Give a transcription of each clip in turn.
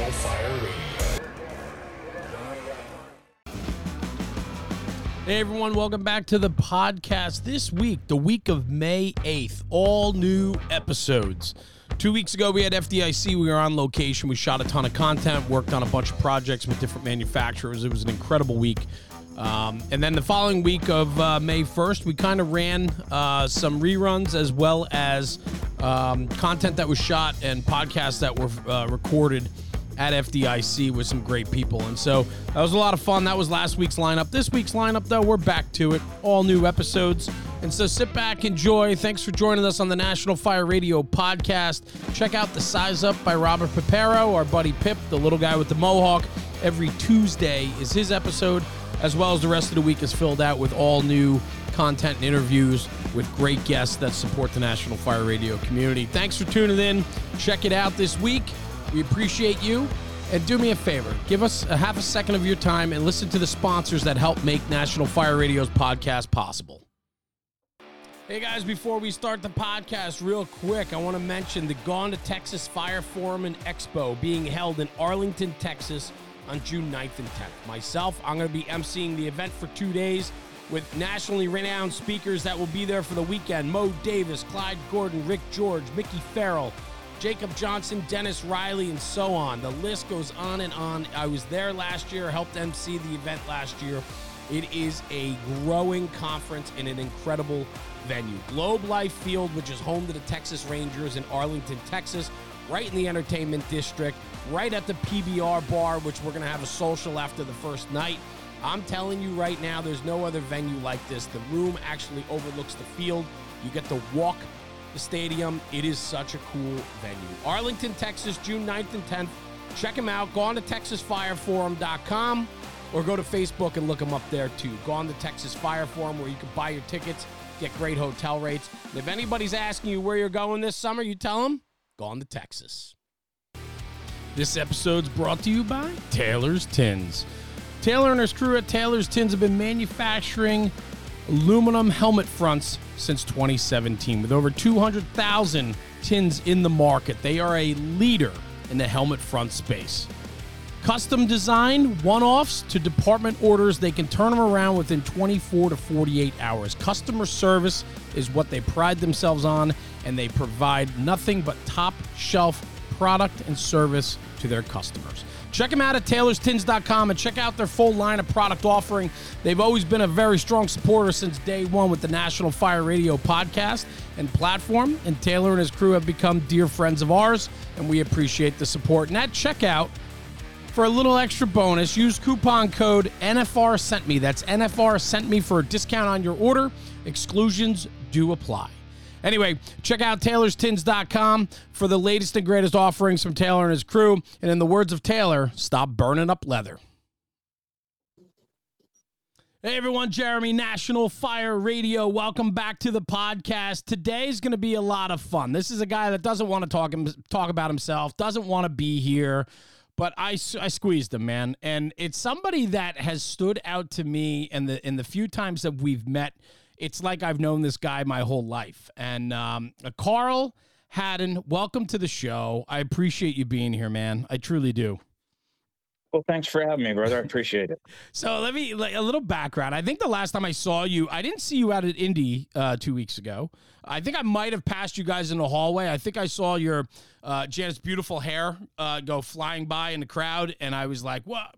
National Fire Radio. Hey everyone, welcome back to the podcast. This week, the week of May 8th, all new episodes. 2 weeks ago, we had FDIC. We were on location. We shot a ton of content, worked on a bunch of projects with different manufacturers. It was an incredible week. And then the following week of May 1st, we kind of ran some reruns as well as content that was shot and podcasts that were recorded at FDIC with some great people. And so that was a lot of fun. That was last week's lineup. This week's lineup, though, we're back to it. All new episodes. And so sit back, enjoy. Thanks for joining us on the National Fire Radio podcast. Check out The Size Up by Robert Paparo, our buddy Pip, the little guy with the mohawk. Every Tuesday is his episode, as well as the rest of the week is filled out with all new content and interviews with great guests that support the National Fire Radio community. Thanks for tuning in. Check it out this week. We appreciate you. And do me a favor. Give us a half a second of your time and listen to the sponsors that help make National Fire Radio's podcast possible. Hey, guys, before we start the podcast real quick, I want to mention the Gone to Texas Fire Forum and Expo being held in Arlington, Texas, on June 9th and 10th. Myself, I'm going to be emceeing the event for 2 days with nationally renowned speakers that will be there for the weekend. Moe Davis, Clyde Gordon, Rick George, Mickey Farrell, Jacob Johnson, Dennis Riley, and so on. The list goes on and on. I was there last year, helped emcee the event last year. It is a growing conference in an incredible venue. Globe Life Field, which is home to the Texas Rangers in Arlington, Texas, right in the entertainment district, right at the PBR bar, which we're going to have a social after the first night. I'm telling you right now, there's no other venue like this. The room actually overlooks the field. You get to walk the stadium. It is such a cool venue. Arlington, Texas, June 9th and 10th. Check them out. Go on to TexasFireForum.com or go to Facebook and look them up there too. Go on to Texas Fire Forum where you can buy your tickets, get great hotel rates. And if anybody's asking you where you're going this summer, you tell them, Gone to Texas. This episode's brought to you by Taylor's Tins. Taylor and his crew at Taylor's Tins have been manufacturing aluminum helmet fronts since 2017 with over 200,000 tins in the market. They are a leader in the helmet front space. Custom designed one-offs to department orders, they can turn them around within 24 to 48 hours. Customer service is what they pride themselves on, and they provide nothing but top shelf product and service to their customers. Check them out at Taylorstins.com and check out their full line of product offering. They've always been a very strong supporter since day one with the National Fire Radio podcast and platform, and Taylor and his crew have become dear friends of ours, and we appreciate the support. And at checkout, for a little extra bonus, use coupon code NFRSentMe. That's NFRSentMe for a discount on your order. Exclusions do apply. Anyway, check out Taylorstins.com for the latest and greatest offerings from Taylor and his crew. And in the words of Taylor, stop burning up leather. Hey, everyone. Jeremy, National Fire Radio. Welcome back to the podcast. Today's going to be a lot of fun. This is a guy that doesn't want to talk about himself, doesn't want to be here. But I squeezed him, man. And it's somebody that has stood out to me in the few times that we've met. It's like I've known this guy my whole life. And Carl Haddon, welcome to the show. I appreciate you being here, man. I truly do. Well, thanks for having me, brother. I appreciate it. So a little background. I think the last time I saw you, I didn't see you out at Indy 2 weeks ago. I think I might have passed you guys in the hallway. I think I saw your Janet's beautiful hair go flying by in the crowd, and I was like, "What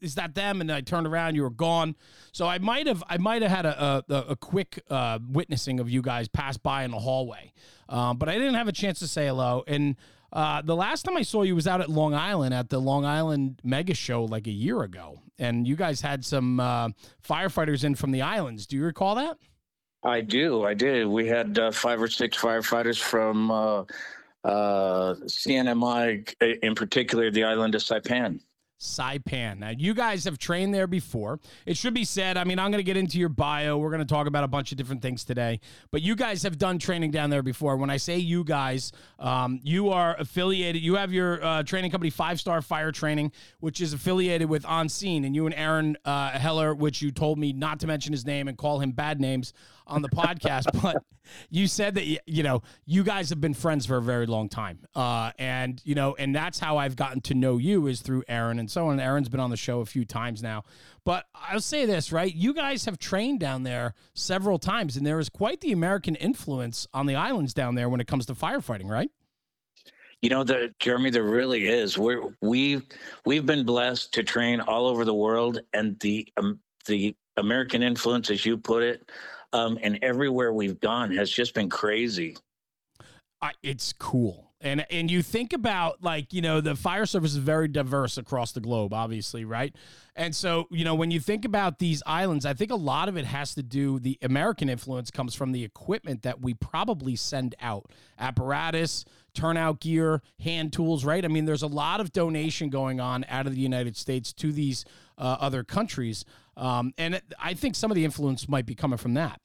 is that?" Them, and I turned around. You were gone. So I might have had a quick witnessing of you guys pass by in the hallway, but I didn't have a chance to say hello. And the last time I saw you was out at Long Island at the Long Island Mega Show like a year ago, and you guys had some firefighters in from the islands. Do you recall that? I do. I did. We had 5 or 6 firefighters from CNMI, in particular, the island of Saipan. Saipan. Now, you guys have trained there before. It should be said, I mean, I'm going to get into your bio. We're going to talk about a bunch of different things today. But you guys have done training down there before. When I say you guys, you are affiliated. You have your training company, 5-Star Fire Training, which is affiliated with On Scene. And you and Aaron Heller, which you told me not to mention his name and call him bad names, on the podcast, but you said that, you know, you guys have been friends for a very long time. And, you know, and that's how I've gotten to know you is through Aaron and so on. Aaron's been on the show a few times now, but I'll say this, right? You guys have trained down there several times, and there is quite the American influence on the islands down there when it comes to firefighting, right? You know, Jeremy, there really is. We've been blessed to train all over the world, and the American influence, as you put it, and everywhere we've gone has just been crazy. It's cool. And you think about, like, you know, the fire service is very diverse across the globe, obviously, right? And so, you know, when you think about these islands, I think a lot of it has to do, the American influence comes from the equipment that we probably send out. Apparatus, turnout gear, hand tools, right? I mean, there's a lot of donation going on out of the United States to these other countries. And I think some of the influence might be coming from that.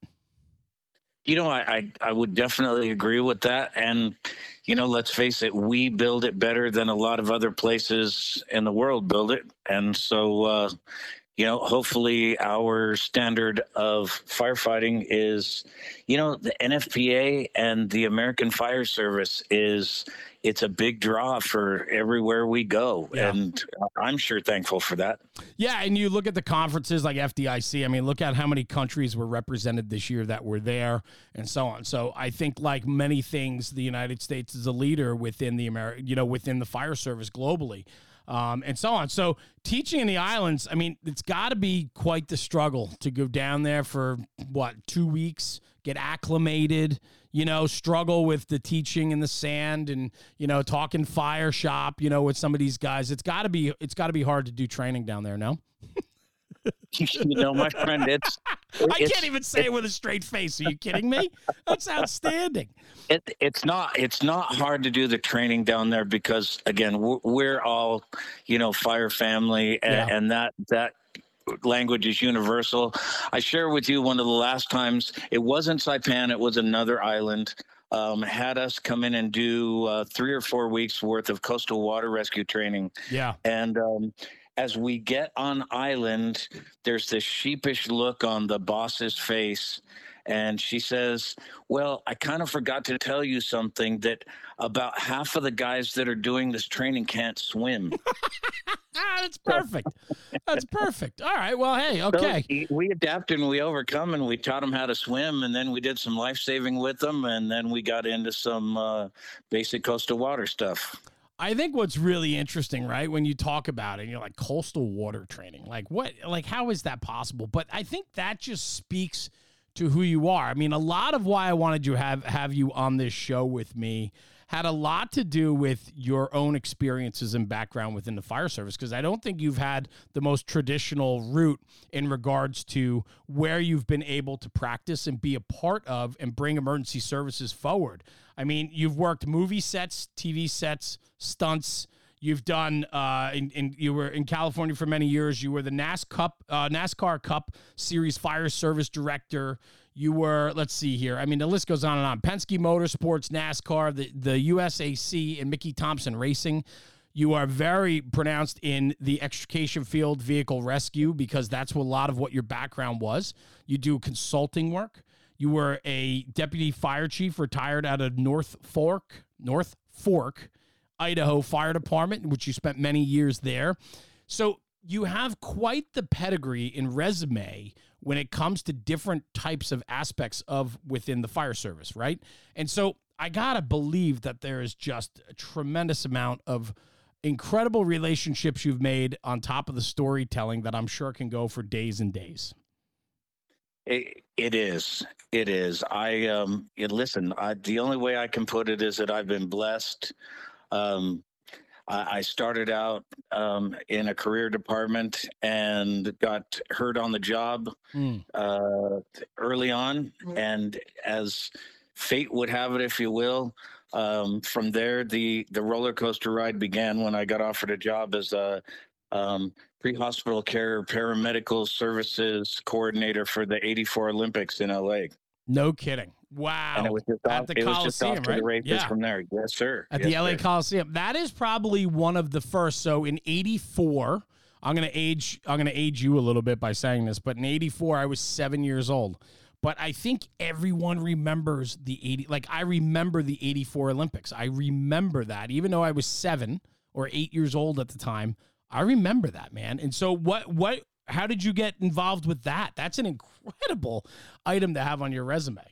You know, I would definitely agree with that. And, you know, let's face it, we build it better than a lot of other places in the world build it. And so, you know, hopefully our standard of firefighting is, you know, the NFPA and the American Fire Service is, it's a big draw for everywhere we go. Yeah. And I'm sure thankful for that. Yeah. And you look at the conferences like FDIC. I mean, look at how many countries were represented this year that were there and so on. So I think, like many things, the United States is a leader within the within the fire service globally. And so on. So teaching in the islands, I mean, it's got to be quite the struggle to go down there for, 2 weeks, get acclimated, you know, struggle with the teaching in the sand and, you know, talking fire shop, you know, with some of these guys. It's got to be hard to do training down there, no? You know, my friend, I can't even say it with a straight face. Are you kidding me? That's outstanding. It's not hard to do the training down there because, again, we're all, you know, fire family, and that language is universal. I share with you one of the last times, it wasn't Saipan, it was another island. Had us come in and do 3 or 4 weeks worth of coastal water rescue training. Yeah. And, as we get on island, there's this sheepish look on the boss's face. And she says, well, I kind of forgot to tell you something, that about half of the guys that are doing this training can't swim. That's perfect. That's perfect. All right. Well, hey, okay. So we adapted and we overcome, and we taught them how to swim, and then we did some life-saving with them, and then we got into some basic coastal water stuff. I think what's really interesting, right, when you talk about it, you're like, coastal water training, like what, like how is that possible? But I think that just speaks to who you are. I mean, a lot of why I wanted you have you on this show with me had a lot to do with your own experiences and background within the fire service, because I don't think you've had the most traditional route in regards to where you've been able to practice and be a part of and bring emergency services forward. I mean, you've worked movie sets, TV sets, stunts. You've done, you were in California for many years. You were the NASCAR Cup Series Fire Service Director. You were, let's see here. I mean, the list goes on and on. Penske Motorsports, NASCAR, the USAC, and Mickey Thompson Racing. You are very pronounced in the extrication field, vehicle rescue, because that's what a lot of what your background was. You do consulting work. You were a deputy fire chief, retired out of North Fork, Idaho Fire Department, which you spent many years there. So you have quite the pedigree in resume when it comes to different types of aspects of within the fire service, right? And so I gotta believe that there is just a tremendous amount of incredible relationships you've made on top of the storytelling that I'm sure can go for days and days. It is. The only way I can put it is that I've been blessed. I started out in a career department and got hurt on the job early on. And as fate would have it, if you will, from there, the roller coaster ride began when I got offered a job as a pre-hospital care paramedical services coordinator for the 84 Olympics in L.A. No kidding. Wow. And it was just at the Coliseum, right? Yeah. From there. Yes, sir. At the LA Coliseum. That is probably one of the first. So in 84, I'm going to age you a little bit by saying this, but in 84, I was 7 years old. But I think everyone remembers the 80. Like, I remember the 84 Olympics. I remember that, even though I was 7 or 8 years old at the time. I remember that, man. And so what, how did you get involved with that? That's an incredible item to have on your resume.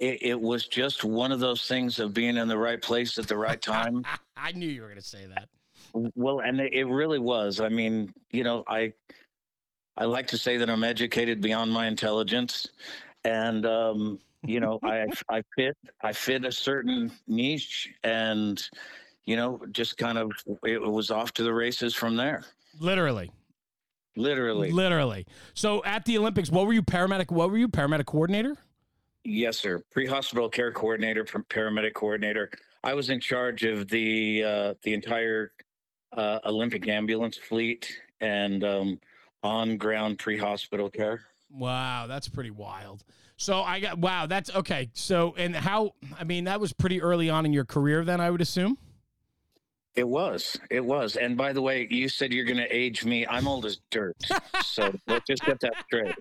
It was just one of those things of being in the right place at the right time. I knew you were going to say that. Well, and it really was. I mean, you know, I like to say that I'm educated beyond my intelligence, and you know, I fit a certain niche, and you know, just kind of, it was off to the races from there. Literally. So at the Olympics, what were you, paramedic coordinator? Yes, sir. Pre-hospital care coordinator, paramedic coordinator. I was in charge of the entire Olympic ambulance fleet and on-ground pre-hospital care. Wow, that's pretty wild. So that's okay. So, and how, I mean, that was pretty early on in your career then, I would assume? It was. And by the way, you said you're going to age me. I'm old as dirt. So let's just get that straight.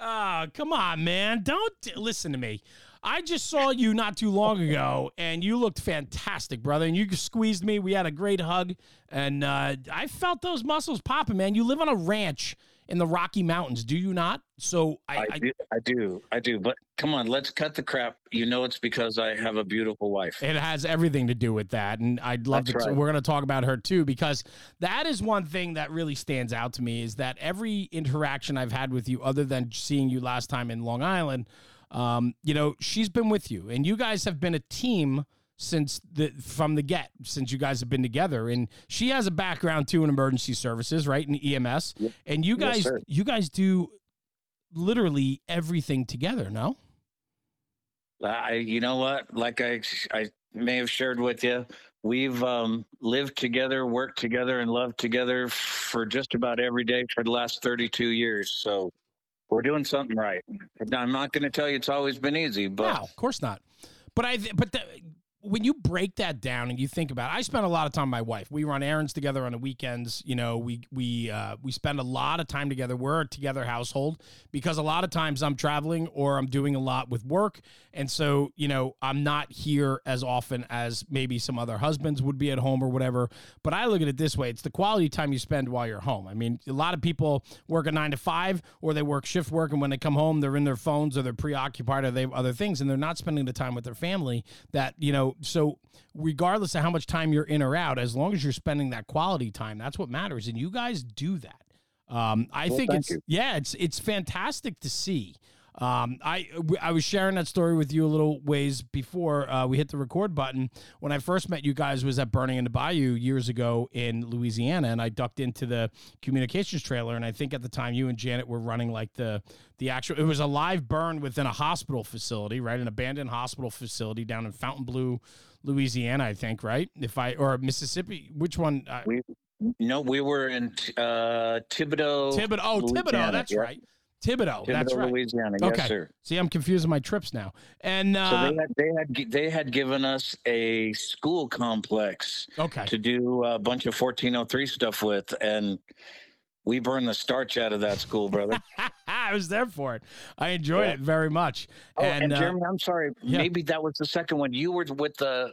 Oh, come on, man. Don't listen to me. I just saw you not too long ago, and you looked fantastic, brother. And you squeezed me. We had a great hug, and I felt those muscles popping, man. You live on a ranch in the Rocky Mountains, do you not? So I do. But come on, let's cut the crap. You know, it's because I have a beautiful wife. It has everything to do with that, and I'd love to. Right. We're going to talk about her too, because that is one thing that really stands out to me is that every interaction I've had with you, other than seeing you last time in Long Island. You know, she's been with you, and you guys have been a team since you guys have been together. And she has a background too in emergency services, right? In EMS. Yep. And you guys, you guys do literally everything together. No? You know what? Like I may have shared with you, we've lived together, worked together, and loved together for just about every day for the last 32 years. So. We're doing something right. I'm not going to tell you it's always been easy, but no, of course not. But when you break that down and you think about it, I spend a lot of time with my wife. We run errands together on the weekends. You know, we spend a lot of time together. We're a together household because a lot of times I'm traveling or I'm doing a lot with work. And so, you know, I'm not here as often as maybe some other husbands would be at home or whatever. But I look at it this way. It's the quality time you spend while you're home. I mean, a lot of people work a 9-to-5 or they work shift work. And when they come home, they're in their phones or they're preoccupied or they have other things. And they're not spending the time with their family that, you know, so regardless of how much time you're in or out, as long as you're spending that quality time, that's what matters. And you guys do that. It's fantastic to see. I was sharing that story with you a little ways before we hit the record button. When I first met you guys was at Burning in the Bayou years ago in Louisiana, and I ducked into the communications trailer. And I think at the time you and Janet were running like the actual, it was a live burn within a hospital facility, right? An abandoned hospital facility down in Fontainebleau, Louisiana, I think, right? Or Mississippi, which one? We were in Thibodaux. Louisiana, that's yeah. Right. Thibodaux, that's right. Louisiana, okay. Yes, sir. See, I'm confusing my trips now. And so they had given us a school complex to do a bunch of 1403 stuff with, and we burned the starch out of that school, brother. I was there for it. I enjoyed it very much. Oh, and Jeremy, I'm sorry. Yeah. Maybe that was the second one. You were with the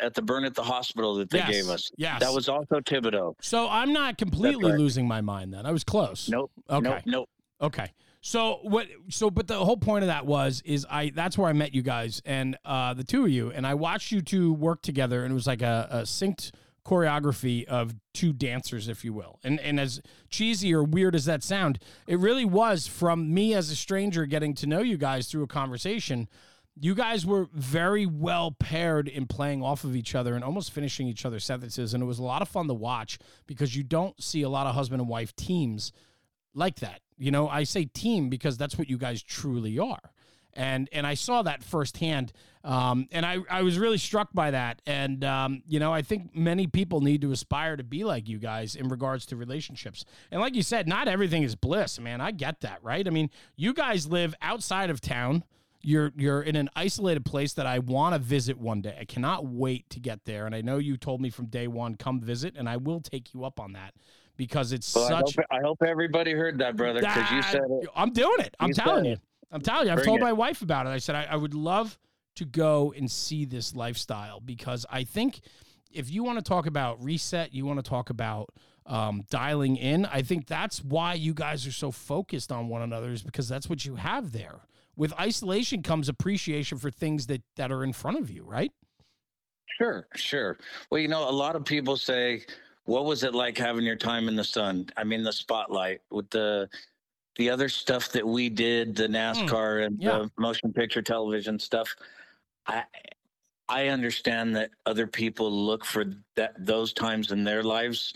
at the burn at the hospital that they gave us. Yes. That was also Thibodaux. So I'm not completely losing my mind then. I was close. Nope. Okay. Nope. Okay. So but the whole point of that was that's where I met you guys and the two of you, and I watched you two work together, and it was like a synced choreography of two dancers, if you will. And as cheesy or weird as that sound, it really was from me as a stranger getting to know you guys through a conversation. You guys were very well paired in playing off of each other and almost finishing each other's sentences, and it was a lot of fun to watch because you don't see a lot of husband and wife teams like that. You know, I say team because that's what you guys truly are. And I saw that firsthand. And I was really struck by that. And, you know, I think many people need to aspire to be like you guys in regards to relationships. And like you said, not everything is bliss, man. I get that, right? I mean, you guys live outside of town. You're in an isolated place that I want to visit one day. I cannot wait to get there. And I know you told me from day one, come visit, and I will take you up on that. because it's well, such. I hope everybody heard that, brother, because you said it. I'm doing it. I'm telling you. I've told my wife about it. I said I would love to go and see this lifestyle, because I think if you want to talk about reset, you want to talk about dialing in, I think that's why you guys are so focused on one another, is because that's what you have there. With isolation comes appreciation for things that are in front of you, right? Sure. Well, a lot of people say, what was it like having your time in the sun? I mean, the spotlight with the other stuff that we did, the NASCAR and the motion picture television stuff. I understand that other people look for those times in their lives.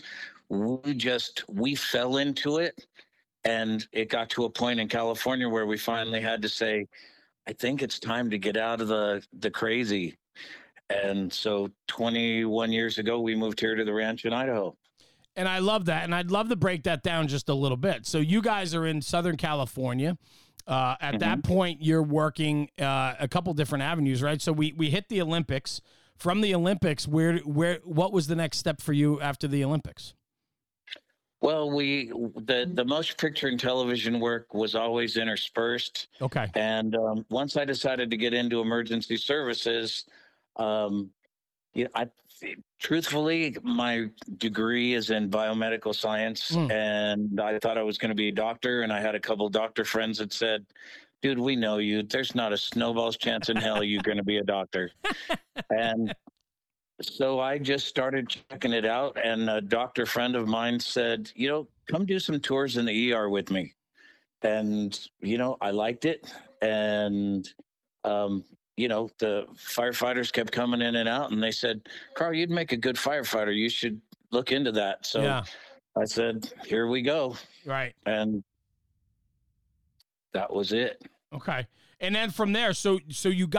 We fell into it, and it got to a point in California where we finally had to say, I think it's time to get out of the crazy. And so 21 years ago, we moved here to the ranch in Idaho. And I love that. And I'd love to break that down just a little bit. So you guys are in Southern California. At that point, you're working a couple different avenues, right? So we hit the Olympics. From the Olympics, what was the next step for you after the Olympics? Well, the motion picture and television work was always interspersed. Okay. And once I decided to get into emergency services, truthfully, my degree is in biomedical science, and I thought I was going to be a doctor, and I had a couple doctor friends that said, dude, we know you. There's not a snowball's chance in hell you're going to be a doctor. And so I just started checking it out, and a doctor friend of mine said, come do some tours in the ER with me. And, I liked it. And, the firefighters kept coming in and out, and they said, Carl, you'd make a good firefighter. You should look into that. So I said, here we go. Right. And that was it. Okay. And then from there, so you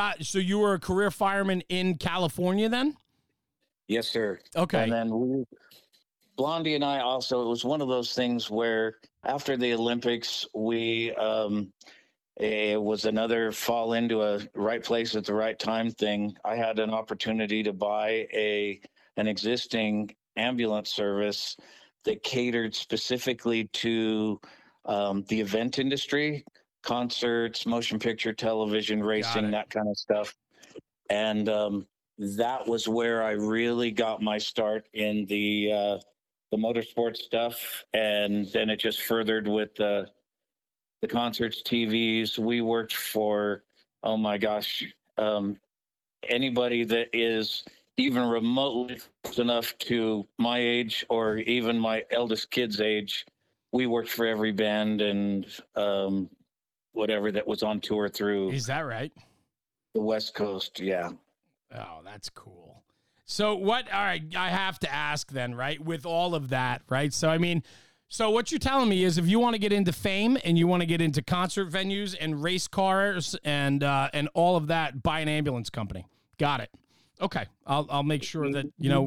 were a career fireman in California then? Yes, sir. Okay. And then Blondie and I also, it was one of those things where after the Olympics, it was another fall into a right place at the right time thing. I had an opportunity to buy an existing ambulance service that catered specifically to the event industry, concerts, motion picture, television, racing, that kind of stuff. And that was where I really got my start in the motorsports stuff. And then it just furthered with the concerts, TVs. We worked for, oh my gosh, anybody that is even remotely enough to my age or even my eldest kid's age. We worked for every band and whatever that was on tour through. Is that right? The West Coast, yeah. Oh, that's cool. So all right, I have to ask then, right, with all of that, right? So, I mean, so what you're telling me is if you want to get into fame and you want to get into concert venues and race cars and all of that, buy an ambulance company. Got it. Okay. I'll make sure that, Yeah.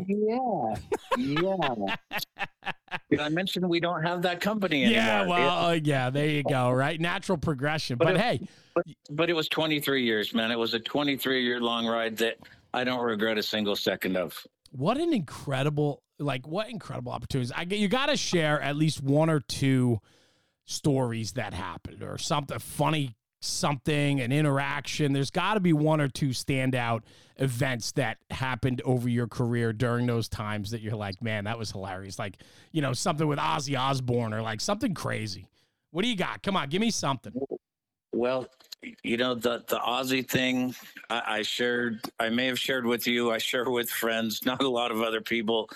Did I mention we don't have that company anymore? Yeah, well, yeah, there you go, right? Natural progression. But it was 23 years, man. It was a 23-year long ride that I don't regret a single second of. What an incredible... what incredible opportunities. You got to share at least one or two stories that happened or something funny, an interaction. There's got to be one or two standout events that happened over your career during those times that you're like, man, that was hilarious. Something with Ozzy Osbourne or something crazy. What do you got? Come on, give me something. Well, the Ozzy thing I may have shared with you. I share with friends, not a lot of other people.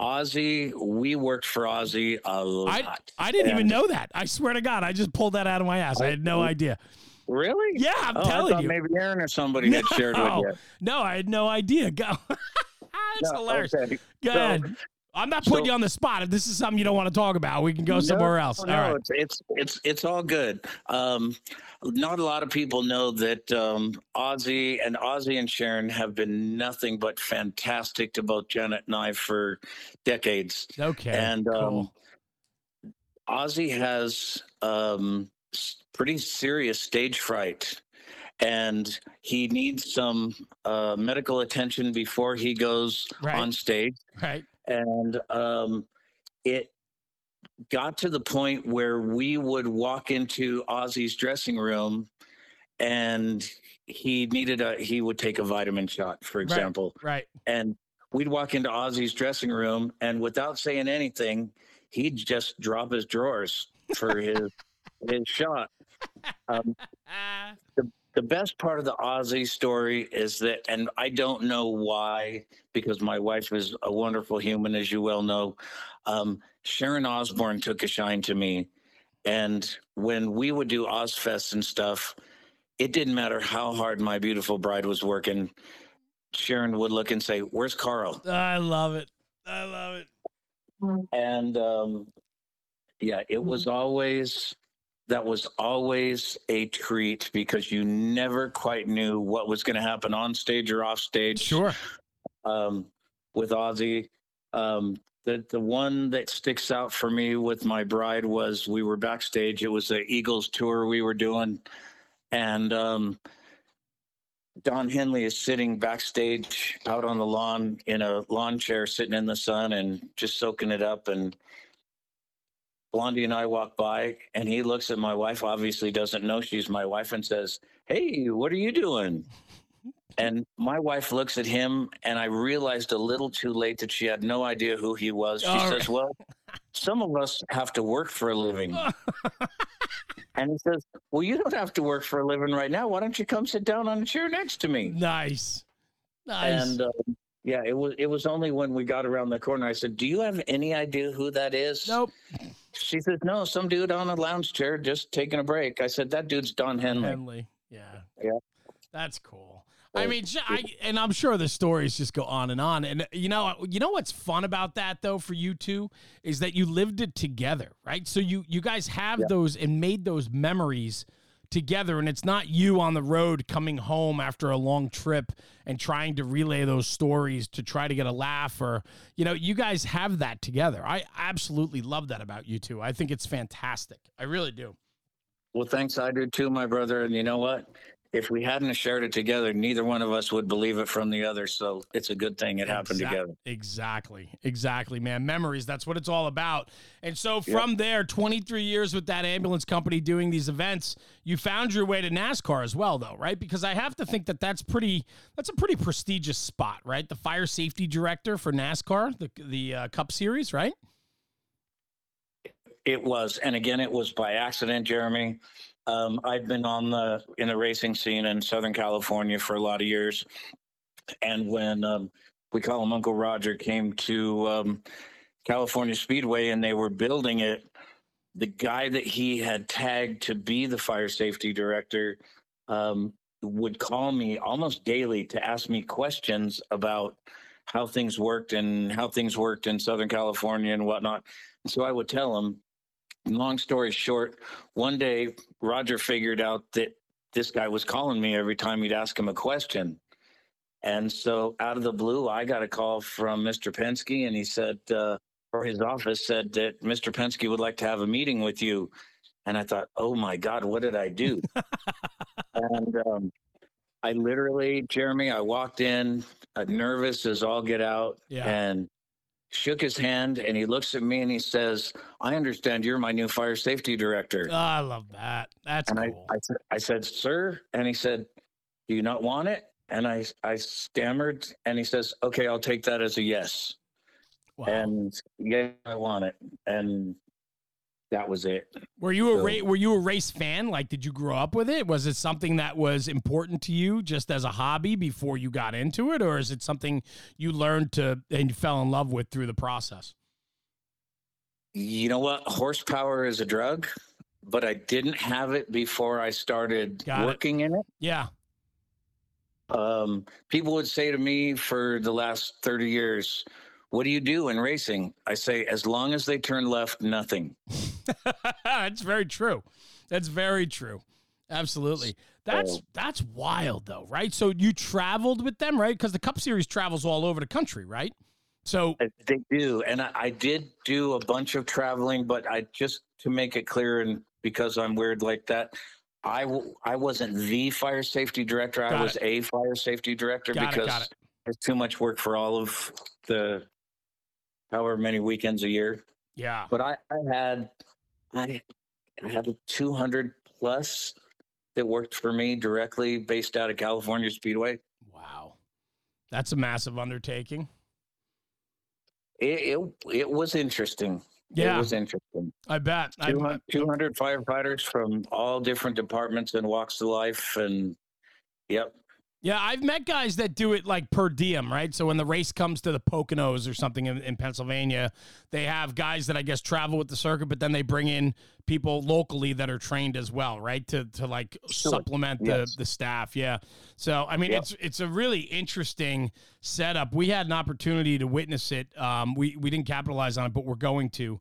Ozzy, we worked for Ozzy a lot. I didn't even know that. I swear to God, I just pulled that out of my ass. I had no idea. Really? Yeah, I'm telling you. Maybe Aaron or somebody had shared with you. No, I had no idea. Go. That's hilarious. Okay. Go ahead. I'm not putting you on the spot. If this is something you don't want to talk about, we can go somewhere else. All right. It's all good. Not a lot of people know that Ozzy and Sharon have been nothing but fantastic to both Janet and I for decades. Okay. And cool. Ozzy has pretty serious stage fright, and he needs some medical attention before he goes on stage. Right. And it got to the point where we would walk into Ozzy's dressing room and he would take a vitamin shot, for example. Right. And we'd walk into Ozzy's dressing room and without saying anything, he'd just drop his drawers for his shot. The best part of the Ozzy story is that, and I don't know why, because my wife is a wonderful human, as you well know, Sharon Osbourne took a shine to me. And when we would do Ozfest and stuff, it didn't matter how hard my beautiful bride was working. Sharon would look and say, "Where's Carl?" I love it. And it was always... That was always a treat because you never quite knew what was going to happen on stage or off stage. Sure. With Ozzy, the one that sticks out for me with my bride was we were backstage. It was the Eagles tour we were doing, and Don Henley is sitting backstage out on the lawn in a lawn chair, sitting in the sun and just soaking it up, and Blondie and I walk by, and he looks at my wife, obviously doesn't know she's my wife, and says, "Hey, what are you doing?" And my wife looks at him, and I realized a little too late that she had no idea who he was. She says, "Well, some of us have to work for a living." And he says, "Well, you don't have to work for a living right now. Why don't you come sit down on a chair next to me?" Nice. And it was only when we got around the corner, I said, "Do you have any idea who that is?" Nope. She said, "No, some dude on a lounge chair just taking a break." I said, "That dude's Don Henley." Yeah. That's cool. I mean, and I'm sure the stories just go on. And you know what's fun about that though for you two is that you lived it together, right? So you guys have those and made those memories together, and it's not you on the road coming home after a long trip and trying to relay those stories to try to get a laugh, or you guys have that together. I absolutely love that about you two. I think it's fantastic. I really do. Well, thanks. I do too, my brother. And you know what? If we hadn't shared it together, neither one of us would believe it from the other. So it's a good thing it happened together. Exactly, man. Memories. That's what it's all about. And so from there, 23 years with that ambulance company doing these events, you found your way to NASCAR as well though, right? Because I have to think that that's a pretty prestigious spot, right? The fire safety director for NASCAR, the Cup Series, right? It was. And again, it was by accident, Jeremy. I've been in the racing scene in Southern California for a lot of years. And when we call him Uncle Roger came to California Speedway and they were building it, the guy that he had tagged to be the fire safety director would call me almost daily to ask me questions about how things worked in Southern California and whatnot. And so I would tell him, long story short, one day Roger figured out that this guy was calling me every time he'd ask him a question. And so out of the blue, I got a call from Mr. Penske, and he said, or his office said that Mr. Penske would like to have a meeting with you. And I thought, oh my God, what did I do? And I literally, Jeremy, I walked in, nervous as all get out, and shook his hand, and he looks at me and he says, "I understand you're my new fire safety director." Oh, I love that. That's cool. I said, "Sir," and he said, "Do you not want it?" And I stammered, and he says, "Okay, I'll take that as a yes." Wow. And yeah, I want it. And that was it. Were you a race fan? Like, did you grow up with it? Was it something that was important to you just as a hobby before you got into it? Or is it something you learned to and you fell in love with through the process? You know what? Horsepower is a drug, but I didn't have it before I started working in it. Yeah. People would say to me for the last 30 years, "What do you do in racing?" I say, as long as they turn left, nothing. That's very true. Absolutely. That's wild though, right? So you traveled with them, right? Because the Cup Series travels all over the country, right? So they do. And I did do a bunch of traveling, but I just to make it clear, and because I'm weird like that, I wasn't the fire safety director. I was a fire safety director because it's too much work for all of the however many weekends a year. Yeah. But I had 200 plus that worked for me directly based out of California Speedway. Wow. That's a massive undertaking. It was interesting. Yeah. It was interesting. I bet. 200 firefighters from all different departments and walks of life. And yep. Yeah, I've met guys that do it like per diem, right? So when the race comes to the Poconos or something in Pennsylvania, they have guys that I guess travel with the circuit, but then they bring in people locally that are trained as well, right? To like supplement the staff. Yeah. So, I mean, it's a really interesting setup. We had an opportunity to witness it. We didn't capitalize on it, but we're going to.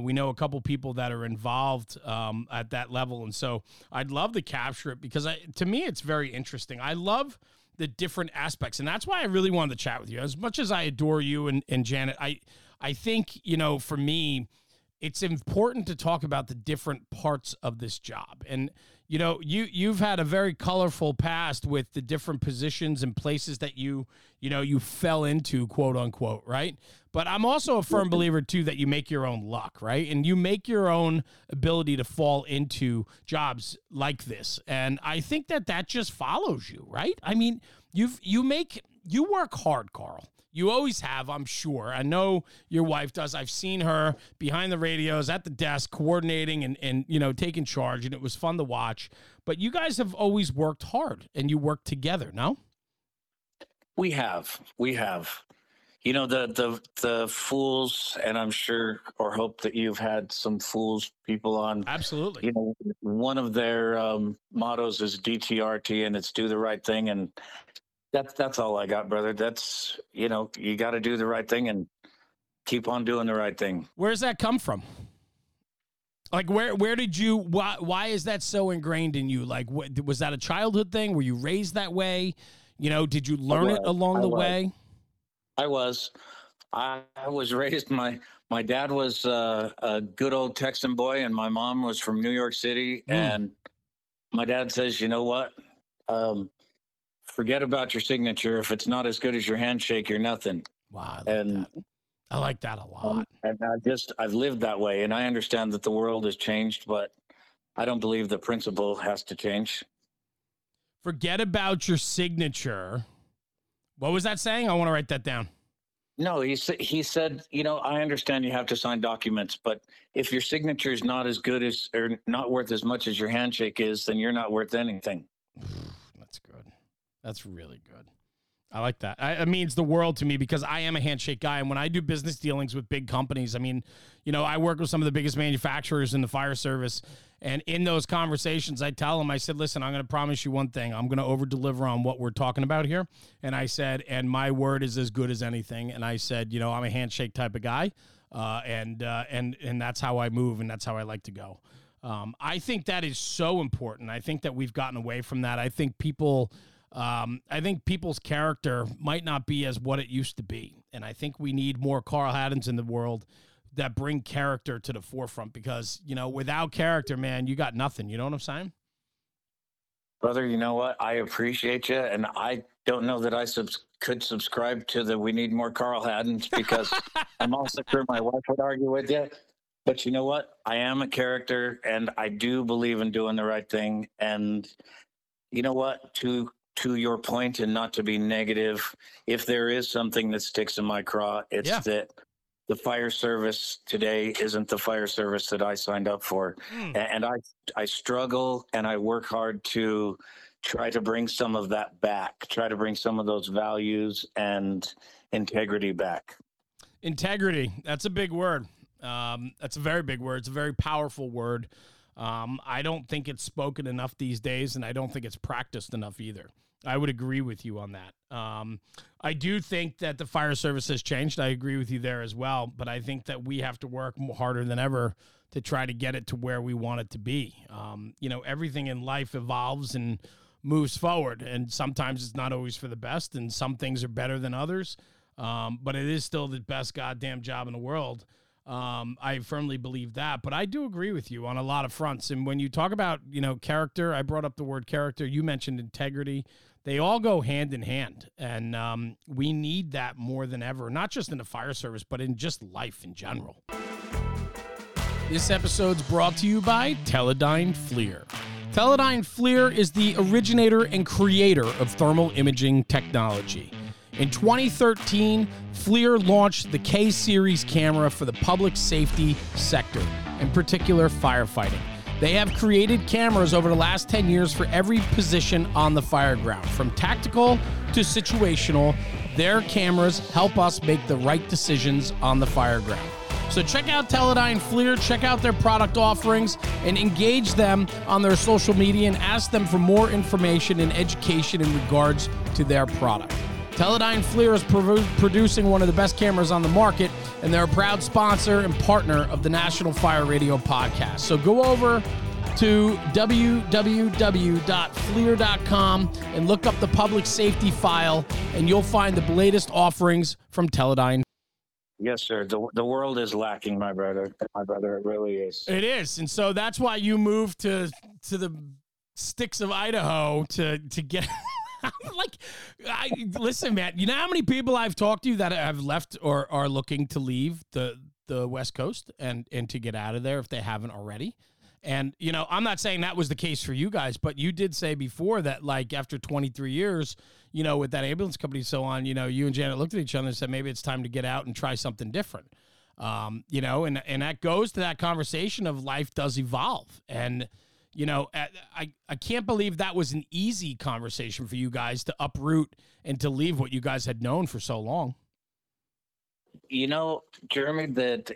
We know a couple people that are involved at that level. And so I'd love to capture it because to me, it's very interesting. I love the different aspects. And that's why I really wanted to chat with you. As much as I adore you and Janet, I think, you know, for me, it's important to talk about the different parts of this job. And, you know, you've had a very colorful past with the different positions and places that you fell into, quote unquote, right? But I'm also a firm believer, too, that you make your own luck, right? And you make your own ability to fall into jobs like this. And I think that just follows you, right? I mean, you work hard, Carl. You always have, I'm sure. I know your wife does. I've seen her behind the radios at the desk coordinating and you know, taking charge, and it was fun to watch. But you guys have always worked hard, and you work together, no? We have. You know, the fools, and I'm sure or hope that you've had some fools people on. Absolutely. You know, one of their mottos is DTRT, and it's do the right thing, and that's all I got, brother. That's, you know, you got to do the right thing and keep on doing the right thing. Where does that come from? Like, where did you, why is that so ingrained in you? Like, was that a childhood thing? Were you raised that way? You know, did you learn it along the way? I was raised, my dad was a good old Texan boy, and my mom was from New York City. Mm. And my dad says, you know what? Forget about your signature. If it's not as good as your handshake, you're nothing. Wow. I like that a lot. And I've lived that way. And I understand that the world has changed, but I don't believe the principle has to change. Forget about your signature. What was that saying? I want to write that down. No, he said, you know, I understand you have to sign documents, but if your signature is not as good as, or not worth as much as your handshake is, then you're not worth anything. That's good. That's really good. I like that. It means the world to me because I am a handshake guy. And when I do business dealings with big companies, I mean, you know, I work with some of the biggest manufacturers in the fire service. And in those conversations, I tell them, I said, listen, I'm going to promise you one thing. I'm going to over-deliver on what we're talking about here. And I said, and my word is as good as anything. And I said, you know, I'm a handshake type of guy. And that's how I move. And that's how I like to go. I think that is so important. I think that we've gotten away from that. I think people's character might not be as what it used to be. And I think we need more Carl Haddons in the world that bring character to the forefront because, you know, without character, man, you got nothing. You know what I'm saying? Brother, you know what? I appreciate you. And I don't know that I could subscribe to the we need more Carl Haddons because I'm also sure my wife would argue with you. But you know what? I am a character and I do believe in doing the right thing. And you know what? To your point, and not to be negative, if there is something that sticks in my craw, it's that the fire service today isn't the fire service that I signed up for. Mm. And I struggle and I work hard to try to bring some of that back, try to bring some of those values and integrity back. Integrity. That's a big word. That's a very big word. It's a very powerful word. I don't think it's spoken enough these days, and I don't think it's practiced enough either. I would agree with you on that. I do think that the fire service has changed. I agree with you there as well, but I think that we have to work harder than ever to try to get it to where we want it to be. You know, everything in life evolves and moves forward, and sometimes it's not always for the best, and some things are better than others, but it is still the best goddamn job in the world. I firmly believe that, but I do agree with you on a lot of fronts. And when you talk about, you know, character, I brought up the word character, you mentioned integrity, they all go hand in hand. And, we need that more than ever, not just in the fire service, but in just life in general. This episode's brought to you by Teledyne FLIR. Teledyne FLIR is the originator and creator of thermal imaging technology. In 2013, FLIR launched the K-Series camera for the public safety sector, in particular firefighting. They have created cameras over the last 10 years for every position on the fireground. From tactical to situational, their cameras help us make the right decisions on the fireground. So check out Teledyne FLIR, check out their product offerings, and engage them on their social media and ask them for more information and education in regards to their product. Teledyne FLIR is producing one of the best cameras on the market, and they're a proud sponsor and partner of the National Fire Radio podcast. So go over to www.FLIR.com and look up the public safety file, and you'll find the latest offerings from Teledyne. Yes, sir. The world is lacking, my brother. It really is. It is. And so that's why you moved to the sticks of Idaho to get like, listen, man, you know how many people I've talked to that have left or are looking to leave the West Coast and to get out of there if they haven't already. And, you know, I'm not saying that was the case for you guys, but you did say before that, like, after 23 years, you know, with that ambulance company and so on, you know, you and Janet looked at each other and said, maybe it's time to get out and try something different. You know, and that goes to that conversation of life does evolve. And, you know, I can't believe that was an easy conversation for you guys to uproot and to leave what you guys had known for so long. You know, Jeremy, that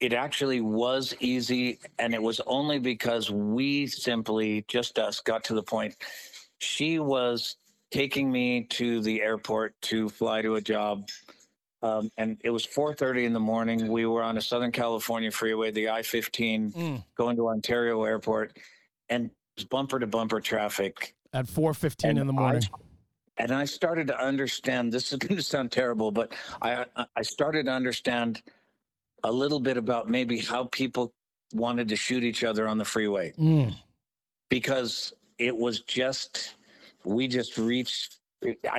It actually was easy, and it was only because we simply, just us, got to the point. She was taking me to the airport to fly to a job, and it was 4:30 in the morning. We were on a Southern California freeway, the I-15, going to Ontario Airport, and it was bumper-to-bumper traffic. At 4:15 in the morning. I started to understand, this is going to sound terrible, but I started to understand a little bit about maybe how people wanted to shoot each other on the freeway, because it was just, I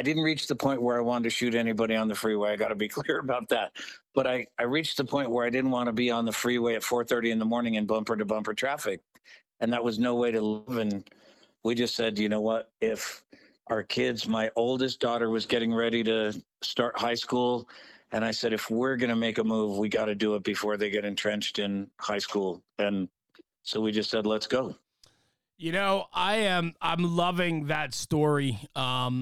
didn't reach the point where I wanted to shoot anybody on the freeway. I got to be clear about that. But I reached the point where I didn't want to be on the freeway at 4:30 in the morning in bumper to bumper traffic. And that was no way to live. And we just said, you know what, if our kids, my oldest daughter was getting ready to start high school, and I said, if we're going to make a move, we got to do it before they get entrenched in high school. And so we just said, let's go. You know, I'm loving that story. And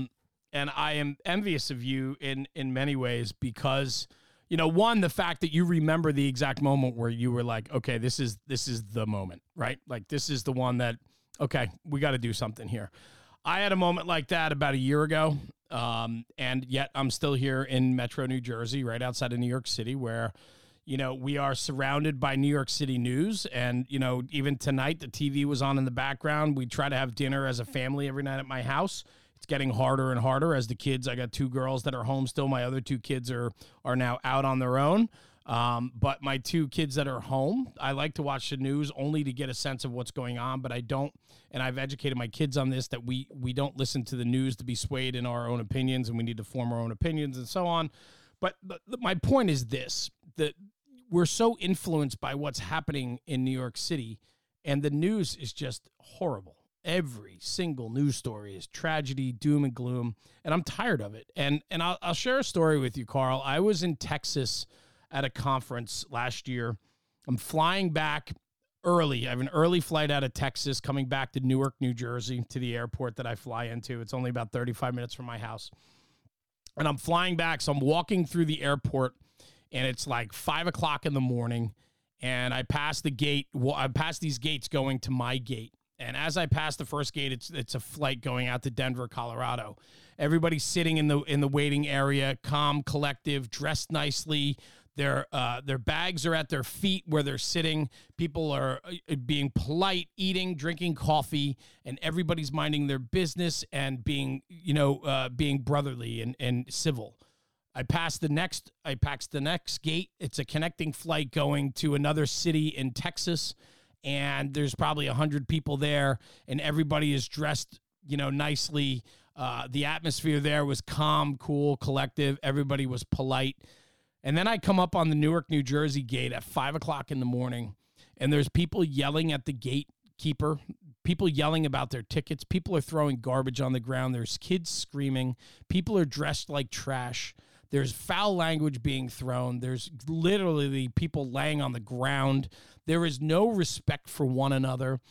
I am envious of you in many ways because, you know, one, the fact that you remember the exact moment where you were like, okay, this is the moment, right? Like, this is the one that, okay, we got to do something here. I had a moment like that about a year ago. And yet I'm still here in Metro New Jersey, right outside of New York City, where, you know, we are surrounded by New York City news. And, you know, even tonight, the TV was on in the background. We try to have dinner as a family every night at my house. It's getting harder and harder as the kids. I got two girls that are home still. My other two kids are now out on their own. But my two kids that are home, I like to watch the news only to get a sense of what's going on, but I don't. And I've educated my kids on this, that we don't listen to the news to be swayed in our own opinions, and we need to form our own opinions and so on. But my point is this, that we're so influenced by what's happening in New York City, and the news is just horrible. Every single news story is tragedy, doom and gloom, and I'm tired of it. And I'll share a story with you, Carl. I was in Texas at a conference last year. I'm flying back early. I have an early flight out of Texas, coming back to Newark, New Jersey, to the airport that I fly into. It's only about 35 minutes from my house. And I'm flying back, so I'm walking through the airport, and it's like 5 o'clock in the morning, and I pass the gate. Well, I pass these gates going to my gate. And as I pass the first gate, it's a flight going out to Denver, Colorado. Everybody's sitting in the waiting area, calm, collective, dressed nicely. Their bags are at their feet where they're sitting. People are being polite, eating, drinking coffee, and everybody's minding their business and being brotherly and civil. I pass the next gate. It's a connecting flight going to another city in Texas, and there's probably 100 people there, and everybody is dressed, you know, nicely. The atmosphere there was calm, cool, collective. Everybody was polite. And then I come up on the Newark, New Jersey gate at 5 o'clock in the morning, and there's people yelling at the gatekeeper, people yelling about their tickets, people are throwing garbage on the ground, there's kids screaming, people are dressed like trash, there's foul language being thrown, there's literally people laying on the ground, there is no respect for one another,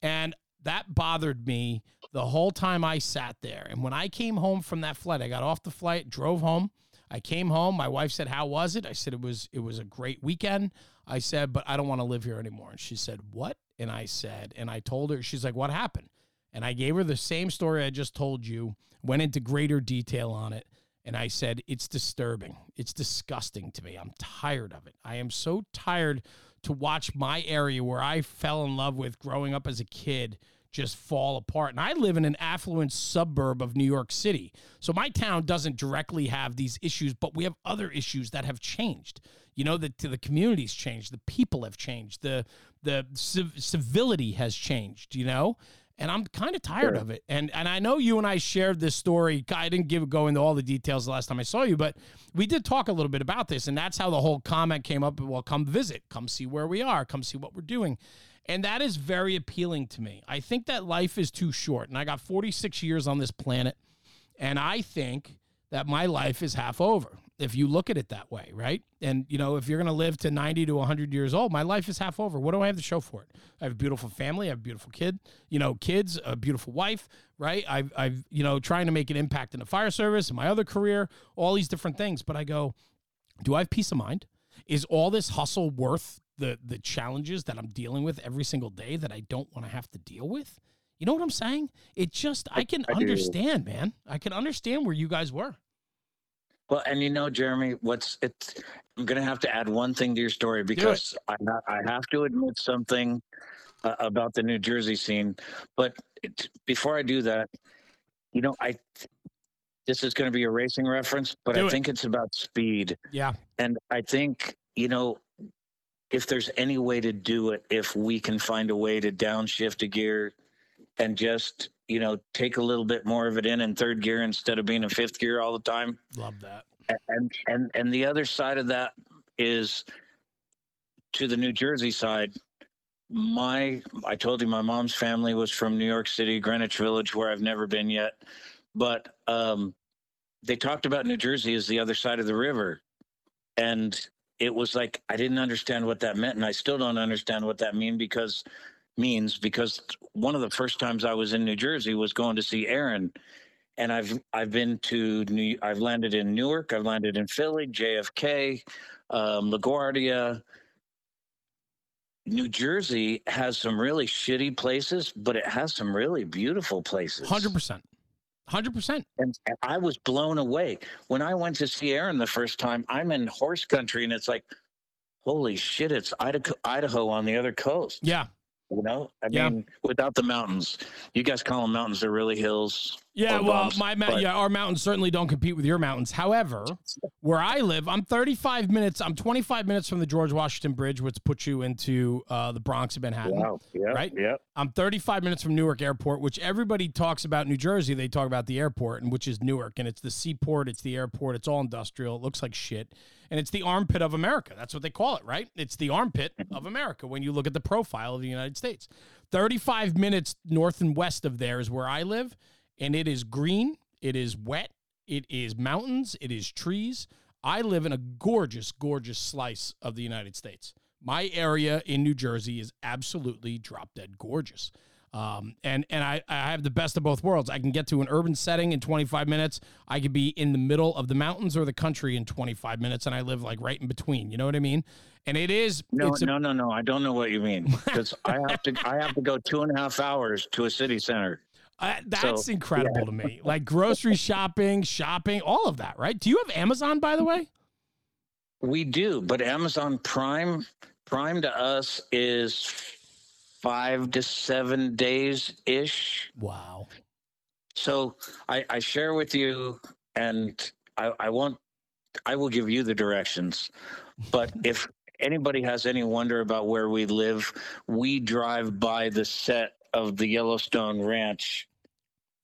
and that bothered me the whole time I sat there. And when I came home from that flight, I got off the flight, drove home, I came home. My wife said, "How was it?" I said, it was a great weekend. I said, "But I don't want to live here anymore." And she said, "What?" And I said, and I told her, she's like, "What happened?" And I gave her the same story I just told you, went into greater detail on it. And I said, it's disturbing. It's disgusting to me. I'm tired of it. I am so tired to watch my area where I fell in love with growing up as a kid just fall apart. And I live in an affluent suburb of New York City. So my town doesn't directly have these issues, but we have other issues that have changed. You know, the community's changed, the people have changed, the civility has changed, you know? And I'm kind of tired of it. And I know you and I shared this story. I didn't go into all the details the last time I saw you, but we did talk a little bit about this, and that's how the whole comment came up. Well, come visit, come see where we are, come see what we're doing. And that is very appealing to me. I think that life is too short, and I got 46 years on this planet, and I think that my life is half over, if you look at it that way, right? And, you know, if you're going to live to 90 to 100 years old, my life is half over. What do I have to show for it? I have a beautiful family. I have a beautiful kids, a beautiful wife, right? I've you know, trying to make an impact in the fire service, in my other career, all these different things. But I go, do I have peace of mind? Is all this hustle worth the challenges that I'm dealing with every single day that I don't want to have to deal with? You know what I'm saying? It just, I understand, man. I can understand where you guys were. Well, and you know, Jeremy, I'm going to have to add one thing to your story, because I have to admit something about the New Jersey scene. But before I do that, you know, this is going to be a racing reference, but I think it's about speed. Yeah. And I think, you know, if there's any way to do it, if we can find a way to downshift a gear and just, you know, take a little bit more of it in third gear instead of being in fifth gear all the time. Love that. And the other side of that is, to the New Jersey side, I told you my mom's family was from New York City, Greenwich Village, where I've never been yet. But they talked about New Jersey as the other side of the river. And it was like, I didn't understand what that meant. And I still don't understand what that means because one of the first times I was in New Jersey was going to see Aaron, and I've landed in Newark, I've landed in Philly, JFK, LaGuardia. New Jersey has some really shitty places, but it has some really beautiful places. 100%. And I was blown away when I went to see Aaron the first time. I'm in horse country, and it's like, holy shit, it's Idaho on the other coast. Yeah. You know, I mean, without the mountains, you guys call them mountains, they're really hills. Yeah, well, bumps, our mountains certainly don't compete with your mountains. However, where I live, I'm 25 minutes from the George Washington Bridge, which puts you into the Bronx and Manhattan. Wow. Yeah, right? Yeah. I'm 35 minutes from Newark Airport, which everybody talks about New Jersey. They talk about the airport, and which is Newark, and it's the seaport, it's the airport, it's all industrial. It looks like shit. And it's the armpit of America. That's what they call it, right? It's the armpit of America when you look at the profile of the United States. 35 minutes north and west of there is where I live, and it is green, it is wet, it is mountains, it is trees. I live in a gorgeous, gorgeous slice of the United States. My area in New Jersey is absolutely drop-dead gorgeous. And I have the best of both worlds. I can get to an urban setting in 25 minutes. I could be in the middle of the mountains or the country in 25 minutes, and I live like right in between. You know what I mean? And it is no. I don't know what you mean, because I have to go 2.5 hours to a city center. That's incredible to me. Like grocery shopping, all of that, right? Do you have Amazon, by the way? We do, but Amazon Prime to us is 5 to 7 days-ish. Wow. So I share with you, and I will give you the directions. But if anybody has any wonder about where we live, we drive by the set of the Yellowstone Ranch,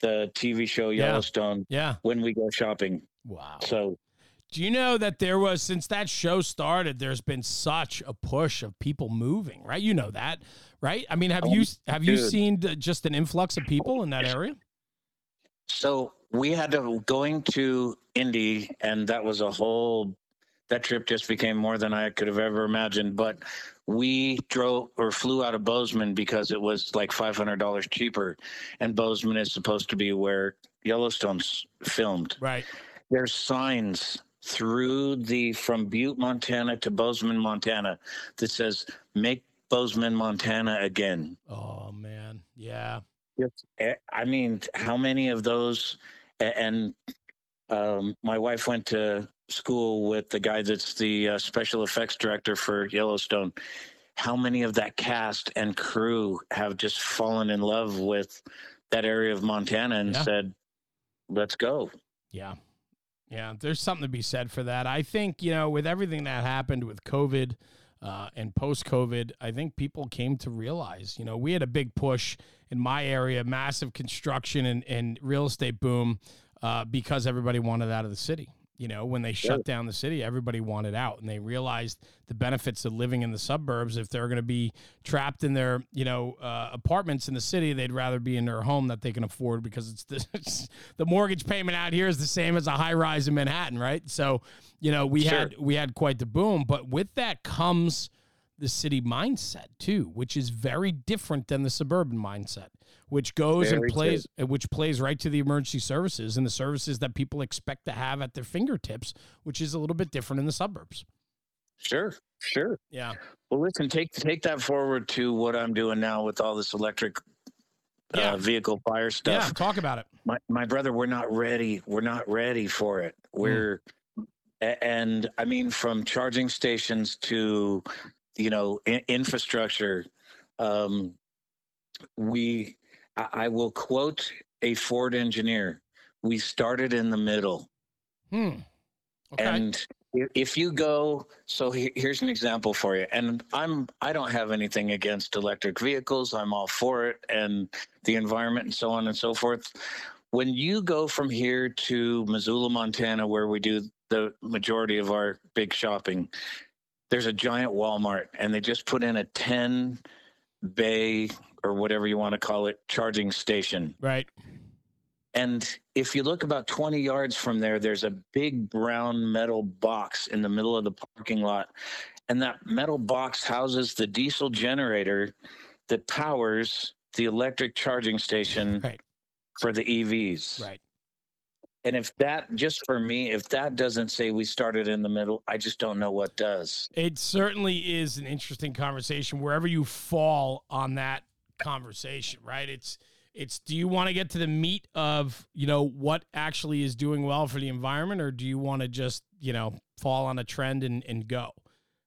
the TV show Yellowstone, when we go shopping. Wow. So Do you know that there was, since that show started, there's been such a push of people moving, right? You know that, right? I mean, have you seen just an influx of people in that area? So we had to going to Indy, and that was a whole, that trip just became more than I could have ever imagined. But we drove or flew out of Bozeman because it was like $500 cheaper, and Bozeman is supposed to be where Yellowstone's filmed. Right. There's signs through the from Butte, Montana to Bozeman, Montana that says "Make Bozeman, Montana again." Oh man, yeah. I mean, how many of those? And my wife went to school with the guy that's the special effects director for Yellowstone. How many of that cast and crew have just fallen in love with that area of Montana and said, "Let's go." Yeah. Yeah, there's something to be said for that. I think, you know, with everything that happened with COVID and post-COVID, I think people came to realize, you know, we had a big push in my area, massive construction and real estate boom because everybody wanted out of the city. You know, when they shut down the city, everybody wanted out, and they realized the benefits of living in the suburbs. If they're going to be trapped in their, you know, apartments in the city, they'd rather be in their home that they can afford, because it's the mortgage payment out here is the same as a high rise in Manhattan, right? So, you know, we had quite the boom, but with that comes the city mindset too, which is very different than the suburban mindset, which goes and plays, which plays right to the emergency services and the services that people expect to have at their fingertips, which is a little bit different in the suburbs. Sure, sure. Yeah. Well, listen, take that forward to what I'm doing now with all this electric vehicle fire stuff. Yeah, talk about it. My brother, we're not ready. We're not ready for it. We're, and I mean, from charging stations to, you know, infrastructure, I will quote a Ford engineer. We started in the middle. Okay. And if you go, so here's an example for you. And I don't have anything against electric vehicles. I'm all for it and the environment and so on and so forth. When you go from here to Missoula, Montana, where we do the majority of our big shopping, there's a giant Walmart, and they just put in a 10 bay or whatever you want to call it, charging station. Right. And if you look about 20 yards from there, there's a big brown metal box in the middle of the parking lot. And that metal box houses the diesel generator that powers the electric charging station for the EVs. Right. And if that, just for me, if that doesn't say we started in the middle, I just don't know what does. It certainly is an interesting conversation wherever you fall on that conversation, right? It's do you want to get to the meat of, you know, what actually is doing well for the environment, or do you want to just, you know, fall on a trend and go?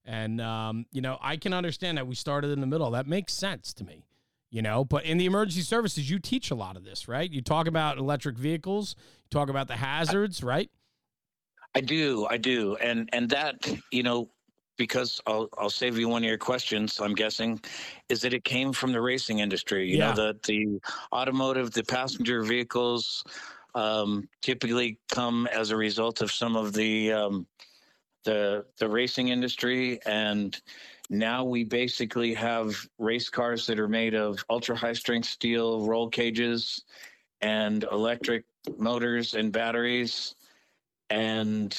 And, you know, I can understand that we started in the middle. That makes sense to me. You know, but in the emergency services, you teach a lot of this, right? You talk about electric vehicles, you talk about the hazards, right? I do. And that, you know, because I'll save you one of your questions, I'm guessing, is that it came from the racing industry. You know, the automotive, the passenger vehicles typically come as a result of some of the racing industry. And now we basically have race cars that are made of ultra high strength steel, roll cages, and electric motors and batteries. And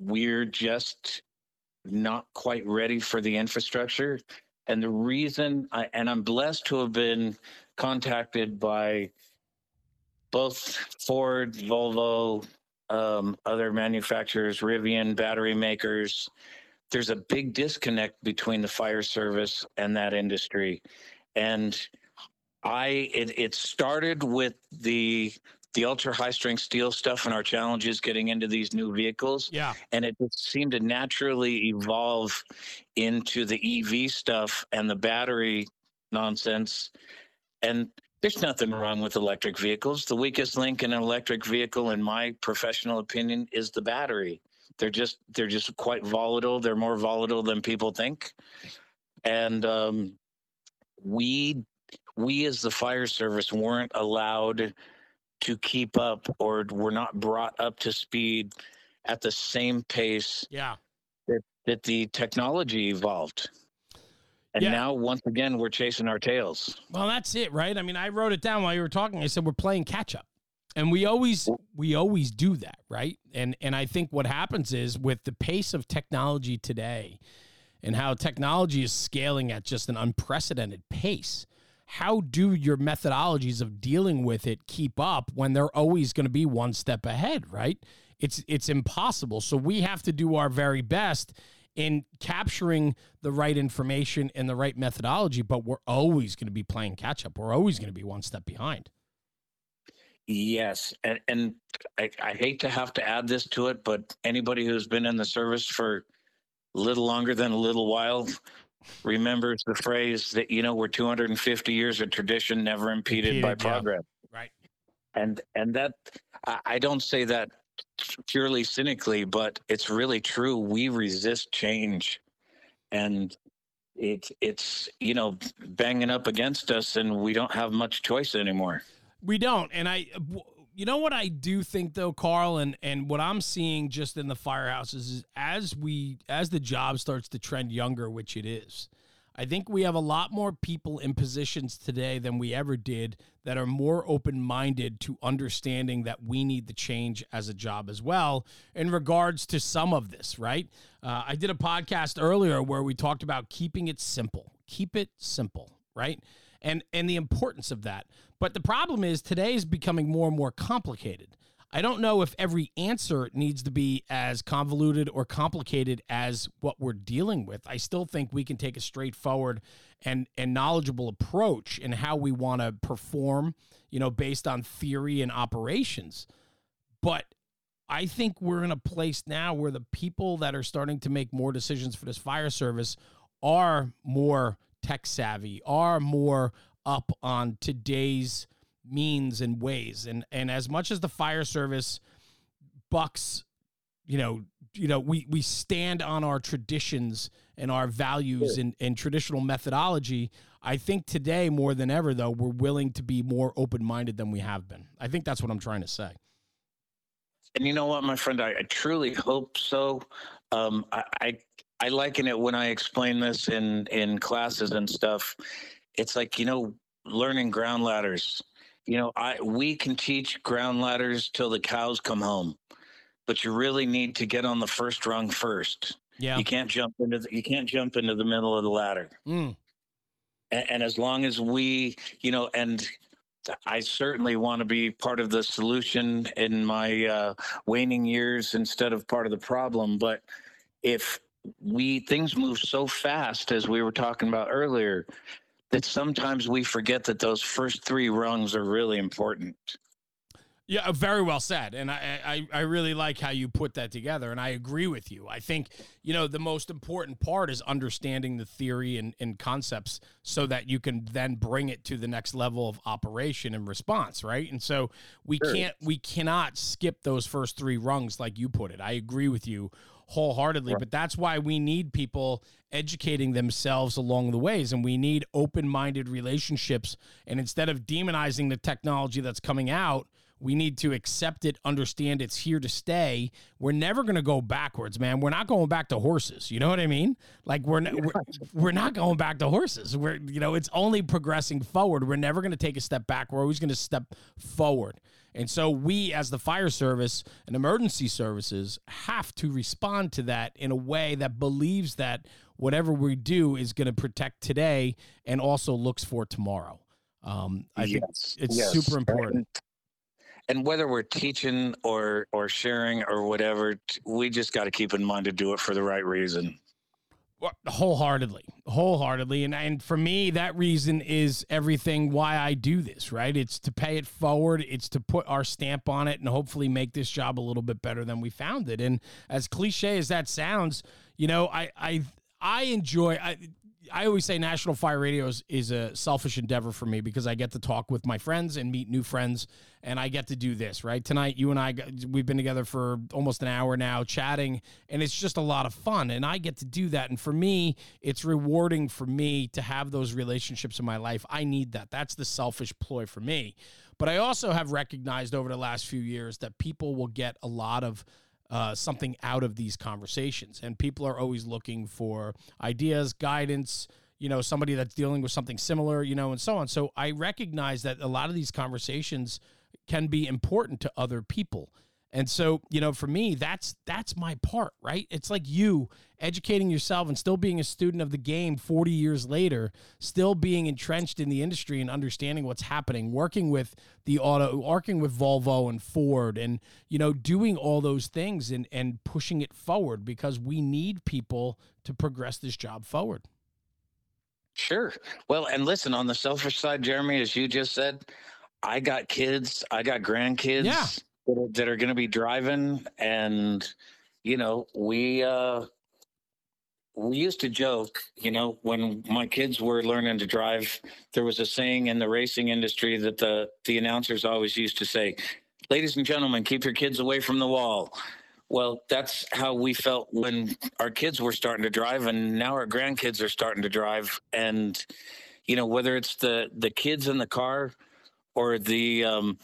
we're just not quite ready for the infrastructure. And the reason I'm blessed to have been contacted by both Ford, Volvo, other manufacturers, Rivian, battery makers, there's a big disconnect between the fire service and that industry. And it started with the ultra high strength steel stuff and our challenges getting into these new vehicles. Yeah. And it just seemed to naturally evolve into the EV stuff and the battery nonsense. And there's nothing wrong with electric vehicles. The weakest link in an electric vehicle, in my professional opinion, is the battery. They're just quite volatile. They're more volatile than people think. And we as the fire service weren't allowed to keep up, or were not brought up to speed at the same pace that the technology evolved. And now, once again, we're chasing our tails. Well, that's it, right? I mean, I wrote it down while you were talking. I said, we're playing catch-up. And we always do that, right? And I think what happens is with the pace of technology today and how technology is scaling at just an unprecedented pace, how do your methodologies of dealing with it keep up when they're always going to be one step ahead, right? It's impossible. So we have to do our very best in capturing the right information and the right methodology, but we're always going to be playing catch up. We're always going to be one step behind. Yes. And I hate to have to add this to it, but anybody who's been in the service for a little longer than a little while remembers the phrase that, you know, we're 250 years of tradition never impeded by progress. Right. And that, I don't say that purely cynically, but it's really true. We resist change, and it's, you know, banging up against us, and we don't have much choice anymore. We don't. And you know what I do think though, Carl, and what I'm seeing just in the firehouses is as the job starts to trend younger, which it is, I think we have a lot more people in positions today than we ever did that are more open-minded to understanding that we need the change as a job as well in regards to some of this, right? I did a podcast earlier where we talked about keeping it simple. Keep it simple, right? And the importance of that. But the problem is today is becoming more and more complicated. I don't know if every answer needs to be as convoluted or complicated as what we're dealing with. I still think we can take a straightforward and knowledgeable approach in how we want to perform, you know, based on theory and operations. But I think we're in a place now where the people that are starting to make more decisions for this fire service are more tech savvy, are more up on today's means and ways, and as much as the fire service bucks, you know, we stand on our traditions and our values and traditional methodology. I think today more than ever, though, we're willing to be more open-minded than we have been. I think that's what I'm trying to say. And you know what, my friend, I truly hope so. I liken it when I explain this in classes and stuff. It's like, you know, learning ground ladders. You know, we can teach ground ladders till the cows come home, but you really need to get on the first rung first. Yeah, you can't jump into the middle of the ladder. Mm. And as long as we, you know, and I certainly want to be part of the solution in my waning years instead of part of the problem. But if things move so fast, as we were talking about earlier, that sometimes we forget that those first three rungs are really important. Yeah, very well said. And I really like how you put that together, and I agree with you. I think, you know, the most important part is understanding the theory and concepts so that you can then bring it to the next level of operation and response, right? And so we cannot skip those first three rungs like you put it. I agree with you wholeheartedly, right. But that's why we need people educating themselves along the ways, and we need open-minded relationships. And instead of demonizing the technology that's coming out, we need to accept it, understand it's here to stay. We're never going to go backwards, man. We're not going back to horses. You know what I mean? Like we're not going back to horses. We're, you know, it's only progressing forward. We're never going to take a step back. We're always going to step forward. And so we, as the fire service and emergency services, have to respond to that in a way that believes that whatever we do is going to protect today and also looks for tomorrow. I think it's super important. And whether we're teaching or sharing or whatever, we just got to keep in mind to do it for the right reason. Wholeheartedly. And for me, that reason is everything why I do this, right? It's to pay it forward. It's to put our stamp on it and hopefully make this job a little bit better than we found it. And as cliche as that sounds, you know, I always say National Fire Radio is a selfish endeavor for me because I get to talk with my friends and meet new friends, and I get to do this, right? Tonight, you and I, we've been together for almost an hour now chatting, and it's just a lot of fun, and I get to do that. And for me, it's rewarding for me to have those relationships in my life. I need that. That's the selfish ploy for me. But I also have recognized over the last few years that people will get a lot of something out of these conversations. And people are always looking for ideas, guidance, you know, somebody that's dealing with something similar, you know, and so on. So I recognize that a lot of these conversations can be important to other people. And so, you know, for me, that's my part, right? It's like you educating yourself and still being a student of the game 40 years later, still being entrenched in the industry and understanding what's happening, working with the auto, working with Volvo and Ford and, you know, doing all those things and pushing it forward because we need people to progress this job forward. Sure. Well, and listen, on the selfish side, Jeremy, as you just said, I got kids, I got grandkids. Yeah. That are going to be driving, and you know, we used to joke, you know, when my kids were learning to drive, there was a saying in the racing industry that the announcers always used to say, "Ladies and gentlemen, keep your kids away from the wall." Well, that's how we felt when our kids were starting to drive, and now our grandkids are starting to drive. And you know, whether it's the kids in the car or the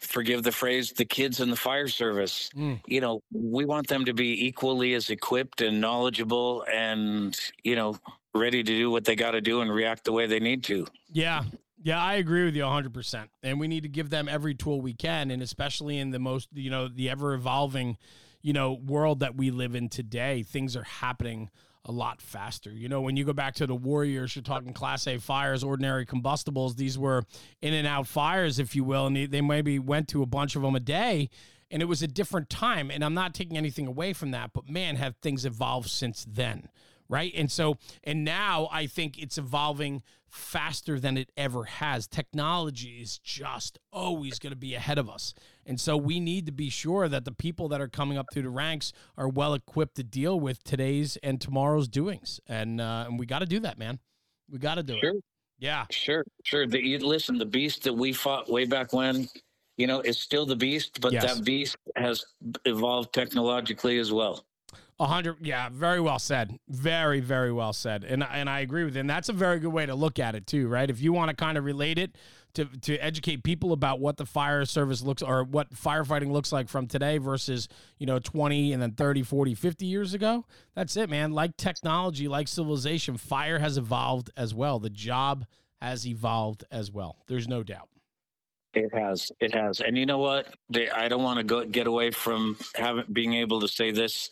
forgive the phrase, the kids in the fire service, you know, we want them to be equally as equipped and knowledgeable and, you know, ready to do what they got to do and react the way they need to. Yeah. Yeah. I agree with you 100%. And we need to give them every tool we can. And especially in the most, you know, the ever evolving, you know, world that we live in today, things are happening a lot faster. You know, when you go back to the Warriors, you're talking Class A fires, ordinary combustibles. These were in and out fires, if you will, and they maybe went to a bunch of them a day, and it was a different time. And I'm not taking anything away from that, but man, have things evolved since then, right? And so, and now I think it's evolving faster than it ever has. Technology is just always going to be ahead of us. And so we need to be sure that the people that are coming up through the ranks are well equipped to deal with today's and tomorrow's doings. And we got to do that, man. We got to do it. Yeah. Sure. Listen, the beast that we fought way back when, you know, is still the beast, but yes, that beast has evolved technologically as well. 100. Yeah. Very well said. Very, very well said. And I agree with you. And that's a very good way to look at it too, right? If you want to kind of relate it to educate people about what the fire service looks or what firefighting looks like from today versus, you know, 20 and then 30, 40, 50 years ago, that's it, man. Like technology, like civilization, fire has evolved as well. The job has evolved as well. There's no doubt. It has. And you know what? I don't want to get away from being able to say this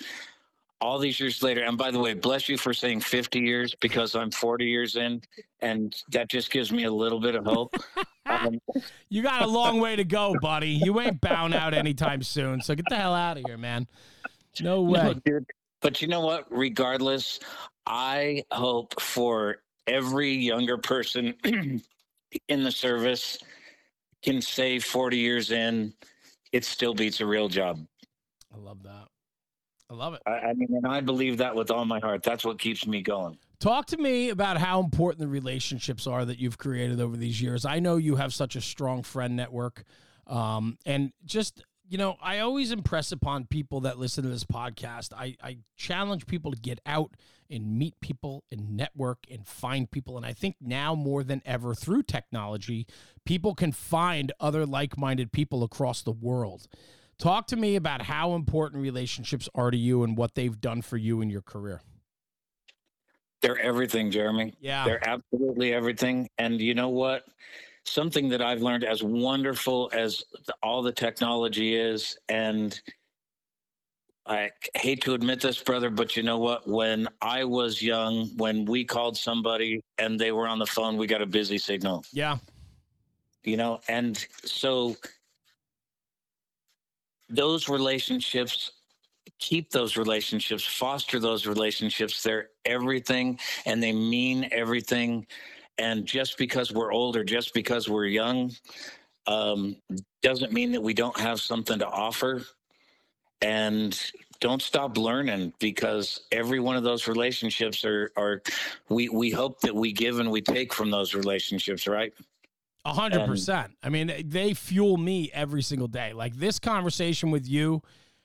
all these years later. And by the way, bless you for saying 50 years, because I'm 40 years in, and that just gives me a little bit of hope. You got a long way to go, buddy. You ain't bowing out anytime soon. So get the hell out of here, man. No way. No, dude. But you know what? Regardless, I hope for every younger person in the service can say 40 years in, it still beats a real job. I love that. I love it. I mean, and I believe that with all my heart. That's what keeps me going. Talk to me about how important the relationships are that you've created over these years. I know you have such a strong friend network. And just, you know, I always impress upon people that listen to this podcast. I challenge people to get out and meet people and network and find people. And I think now more than ever through technology, people can find other like-minded people across the world. Talk to me about how important relationships are to you and what they've done for you in your career. They're everything, Jeremy. Yeah. They're absolutely everything. And you know what? Something that I've learned, as wonderful as all the technology is, and I hate to admit this, brother, but you know what? When I was young, when we called somebody and they were on the phone, we got a busy signal. Yeah. You know, and so those relationships, keep those relationships, foster those relationships. They're everything, and they mean everything. And just because we're old or just because we're young doesn't mean that we don't have something to offer. And don't stop learning, because every one of those relationships are we hope that we give and we take from those relationships, right? 100%. I mean, they fuel me every single day. Like this conversation with you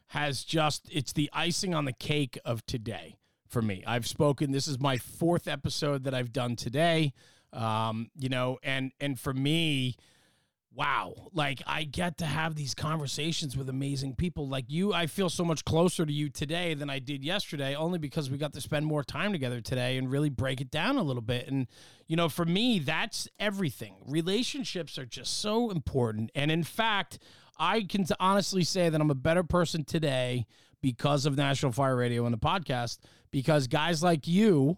has just, it's the icing on the cake of today for me. I've spoken, this is my fourth episode that I've done today. You know, and for me, wow, like I get to have these conversations with amazing people like you. I feel so much closer to you today than I did yesterday, only because we got to spend more time together today and really break it down a little bit. And, you know, for me, that's everything. Relationships are just so important. And in fact, I can honestly say that I'm a better person today because of National Fire Radio and the podcast, because guys like you,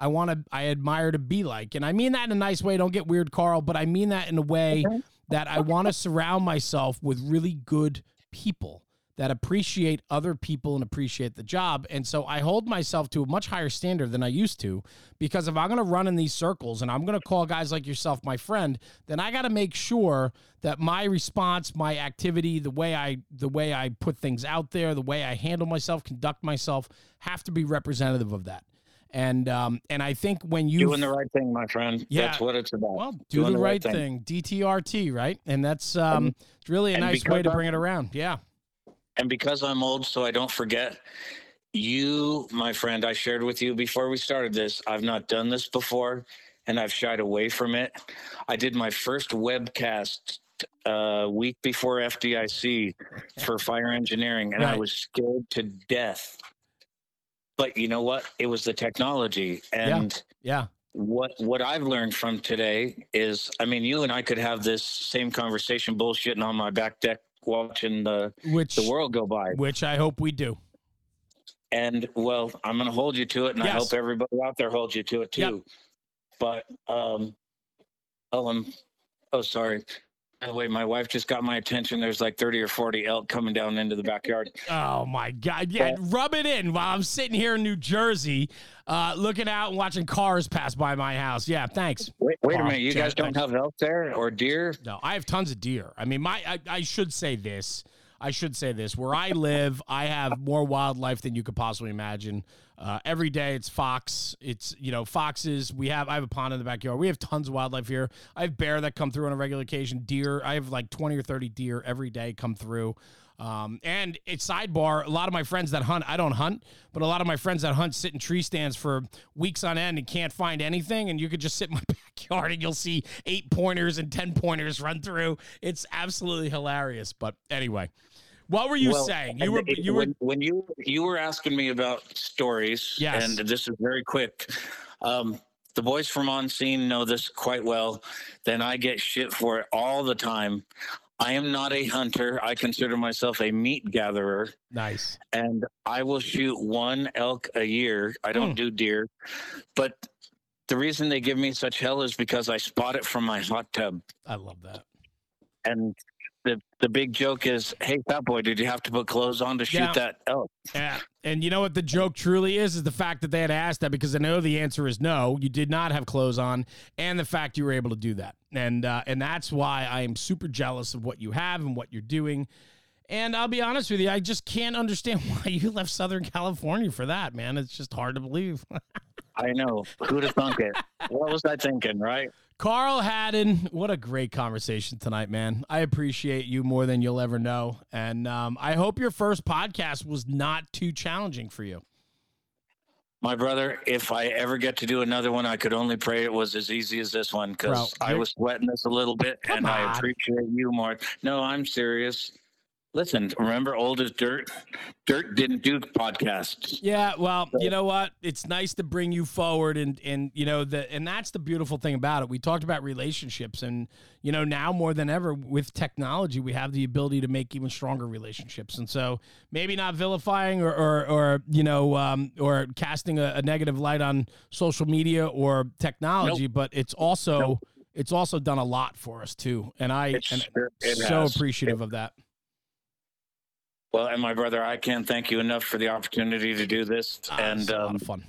I admire to be like, and I mean that in a nice way. Don't get weird, Carl, but I mean that in a way that I want to surround myself with really good people that appreciate other people and appreciate the job. And so I hold myself to a much higher standard than I used to, because if I'm going to run in these circles and I'm going to call guys like yourself my friend, then I got to make sure that my response, my activity, the way I put things out there, the way I handle myself, conduct myself, have to be representative of that. And I think when you doing the right thing, my friend, yeah, that's what it's about. Well, doing the right thing, DTRT, right? And that's it's really a nice way to bring it around. Yeah. And because I'm old, so I don't forget you, my friend. I shared with you before we started this. I've not done this before, and I've shied away from it. I did my first webcast week before FDIC for fire engineering, and I was scared to death. But you know what? It was the technology. And what I've learned from today is, I mean, you and I could have this same conversation bullshitting on my back deck watching the world go by. Which I hope we do. And, well, I'm going to hold you to it, and I hope everybody out there holds you to it, too. Yep. But, sorry. By the way, my wife just got my attention. There's like 30 or 40 elk coming down into the backyard. Oh, my God. Yeah, rub it in while I'm sitting here in New Jersey looking out and watching cars pass by my house. Yeah, thanks. Wait a minute. You guys don't have elk there or deer? No, I have tons of deer. I mean, I should say this. Where I live, I have more wildlife than you could possibly imagine. Every day it's fox. It's, you know, foxes. I have a pond in the backyard. We have tons of wildlife here. I have bear that come through on a regular occasion. Deer. I have like 20 or 30 deer every day come through. And it's sidebar. A lot of my friends that hunt, I don't hunt, but a lot of my friends that hunt sit in tree stands for weeks on end and can't find anything. And you could just sit in my backyard and you'll see 8-pointers and 10-pointers run through. It's absolutely hilarious. But anyway, what were you saying? You were asking me about stories. Yes. And this is very quick. The boys from On Scene know this quite well. Then I get shit for it all the time. I am not a hunter. I consider myself a meat gatherer. Nice. And I will shoot one elk a year. I don't do deer. But the reason they give me such hell is because I spot it from my hot tub. I love that. And the big joke is, hey, fat boy, did you have to put clothes on to shoot that elk? Yeah. And you know what the joke truly is the fact that they had asked that, because I know the answer is no, you did not have clothes on, and the fact you were able to do that. And that's why I am super jealous of what you have and what you're doing. And I'll be honest with you, I just can't understand why you left Southern California for that, man. It's just hard to believe. I know. Who'd have thunk it? What was I thinking, right? Carl Haddon, what a great conversation tonight, man. I appreciate you more than you'll ever know. And I hope your first podcast was not too challenging for you. My brother, if I ever get to do another one, I could only pray it was as easy as this one, because I was sweating this a little bit, and I appreciate you more. No, I'm serious. Listen, remember old as dirt? Dirt didn't do podcasts. Yeah, well, you know what? It's nice to bring you forward, and you know, and that's the beautiful thing about it. We talked about relationships, and you know, now more than ever with technology, we have the ability to make even stronger relationships. And so maybe not vilifying or you know, or casting a negative light on social media or technology, but it's also it's also done a lot for us too. And I'm so appreciative of that. Well, and my brother, I can't thank you enough for the opportunity to do this. It's a lot of fun.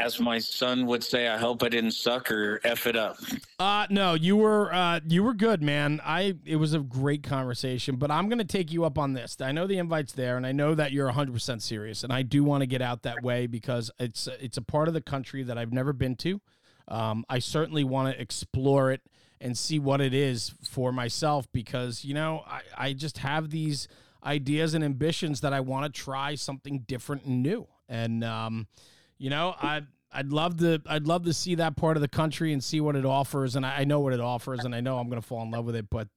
As my son would say, I hope I didn't suck or F it up. No, you were good, man. It was a great conversation, but I'm going to take you up on this. I know the invite's there, and I know that you're 100% serious, and I do want to get out that way because it's a part of the country that I've never been to. I certainly want to explore it and see what it is for myself because, you know, I just have these ideas and ambitions that I want to try something different and new. And, you know, I I'd love to see that part of the country and see what it offers. And I know what it offers, and I know I'm going to fall in love with it. But,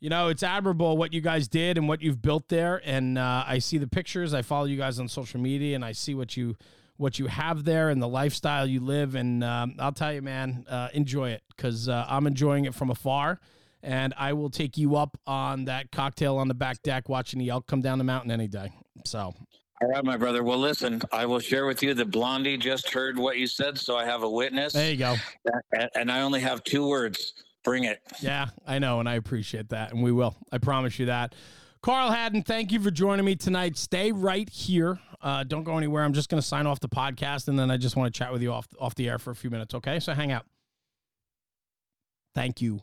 you know, it's admirable what you guys did and what you've built there. And I see the pictures. I follow you guys on social media, and I see what you have there and the lifestyle you live. And I'll tell you, man, enjoy it, because I'm enjoying it from afar. And I will take you up on that cocktail on the back deck watching the elk come down the mountain any day. So... All right, my brother. Well, listen, I will share with you that Blondie just heard what you said, so I have a witness. There you go. And I only have two words. Bring it. Yeah, I know, and I appreciate that, and we will. I promise you that. Carl Haddon, thank you for joining me tonight. Stay right here. Don't go anywhere. I'm just going to sign off the podcast, and then I just want to chat with you off the air for a few minutes, okay? So hang out. Thank you.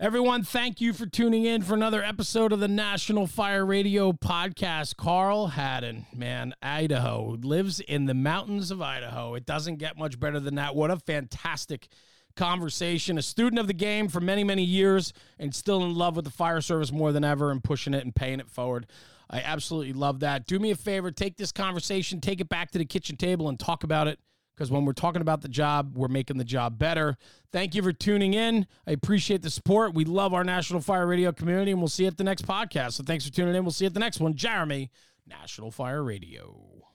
Everyone, thank you for tuning in for another episode of the National Fire Radio podcast. Carl Haddon, man, Idaho, lives in the mountains of Idaho. It doesn't get much better than that. What a fantastic conversation. A student of the game for many, many years, and still in love with the fire service more than ever, and pushing it and paying it forward. I absolutely love that. Do me a favor, take this conversation, take it back to the kitchen table and talk about it. Because when we're talking about the job, we're making the job better. Thank you for tuning in. I appreciate the support. We love our National Fire Radio community, and we'll see you at the next podcast. So thanks for tuning in. We'll see you at the next one. Jeremy, National Fire Radio.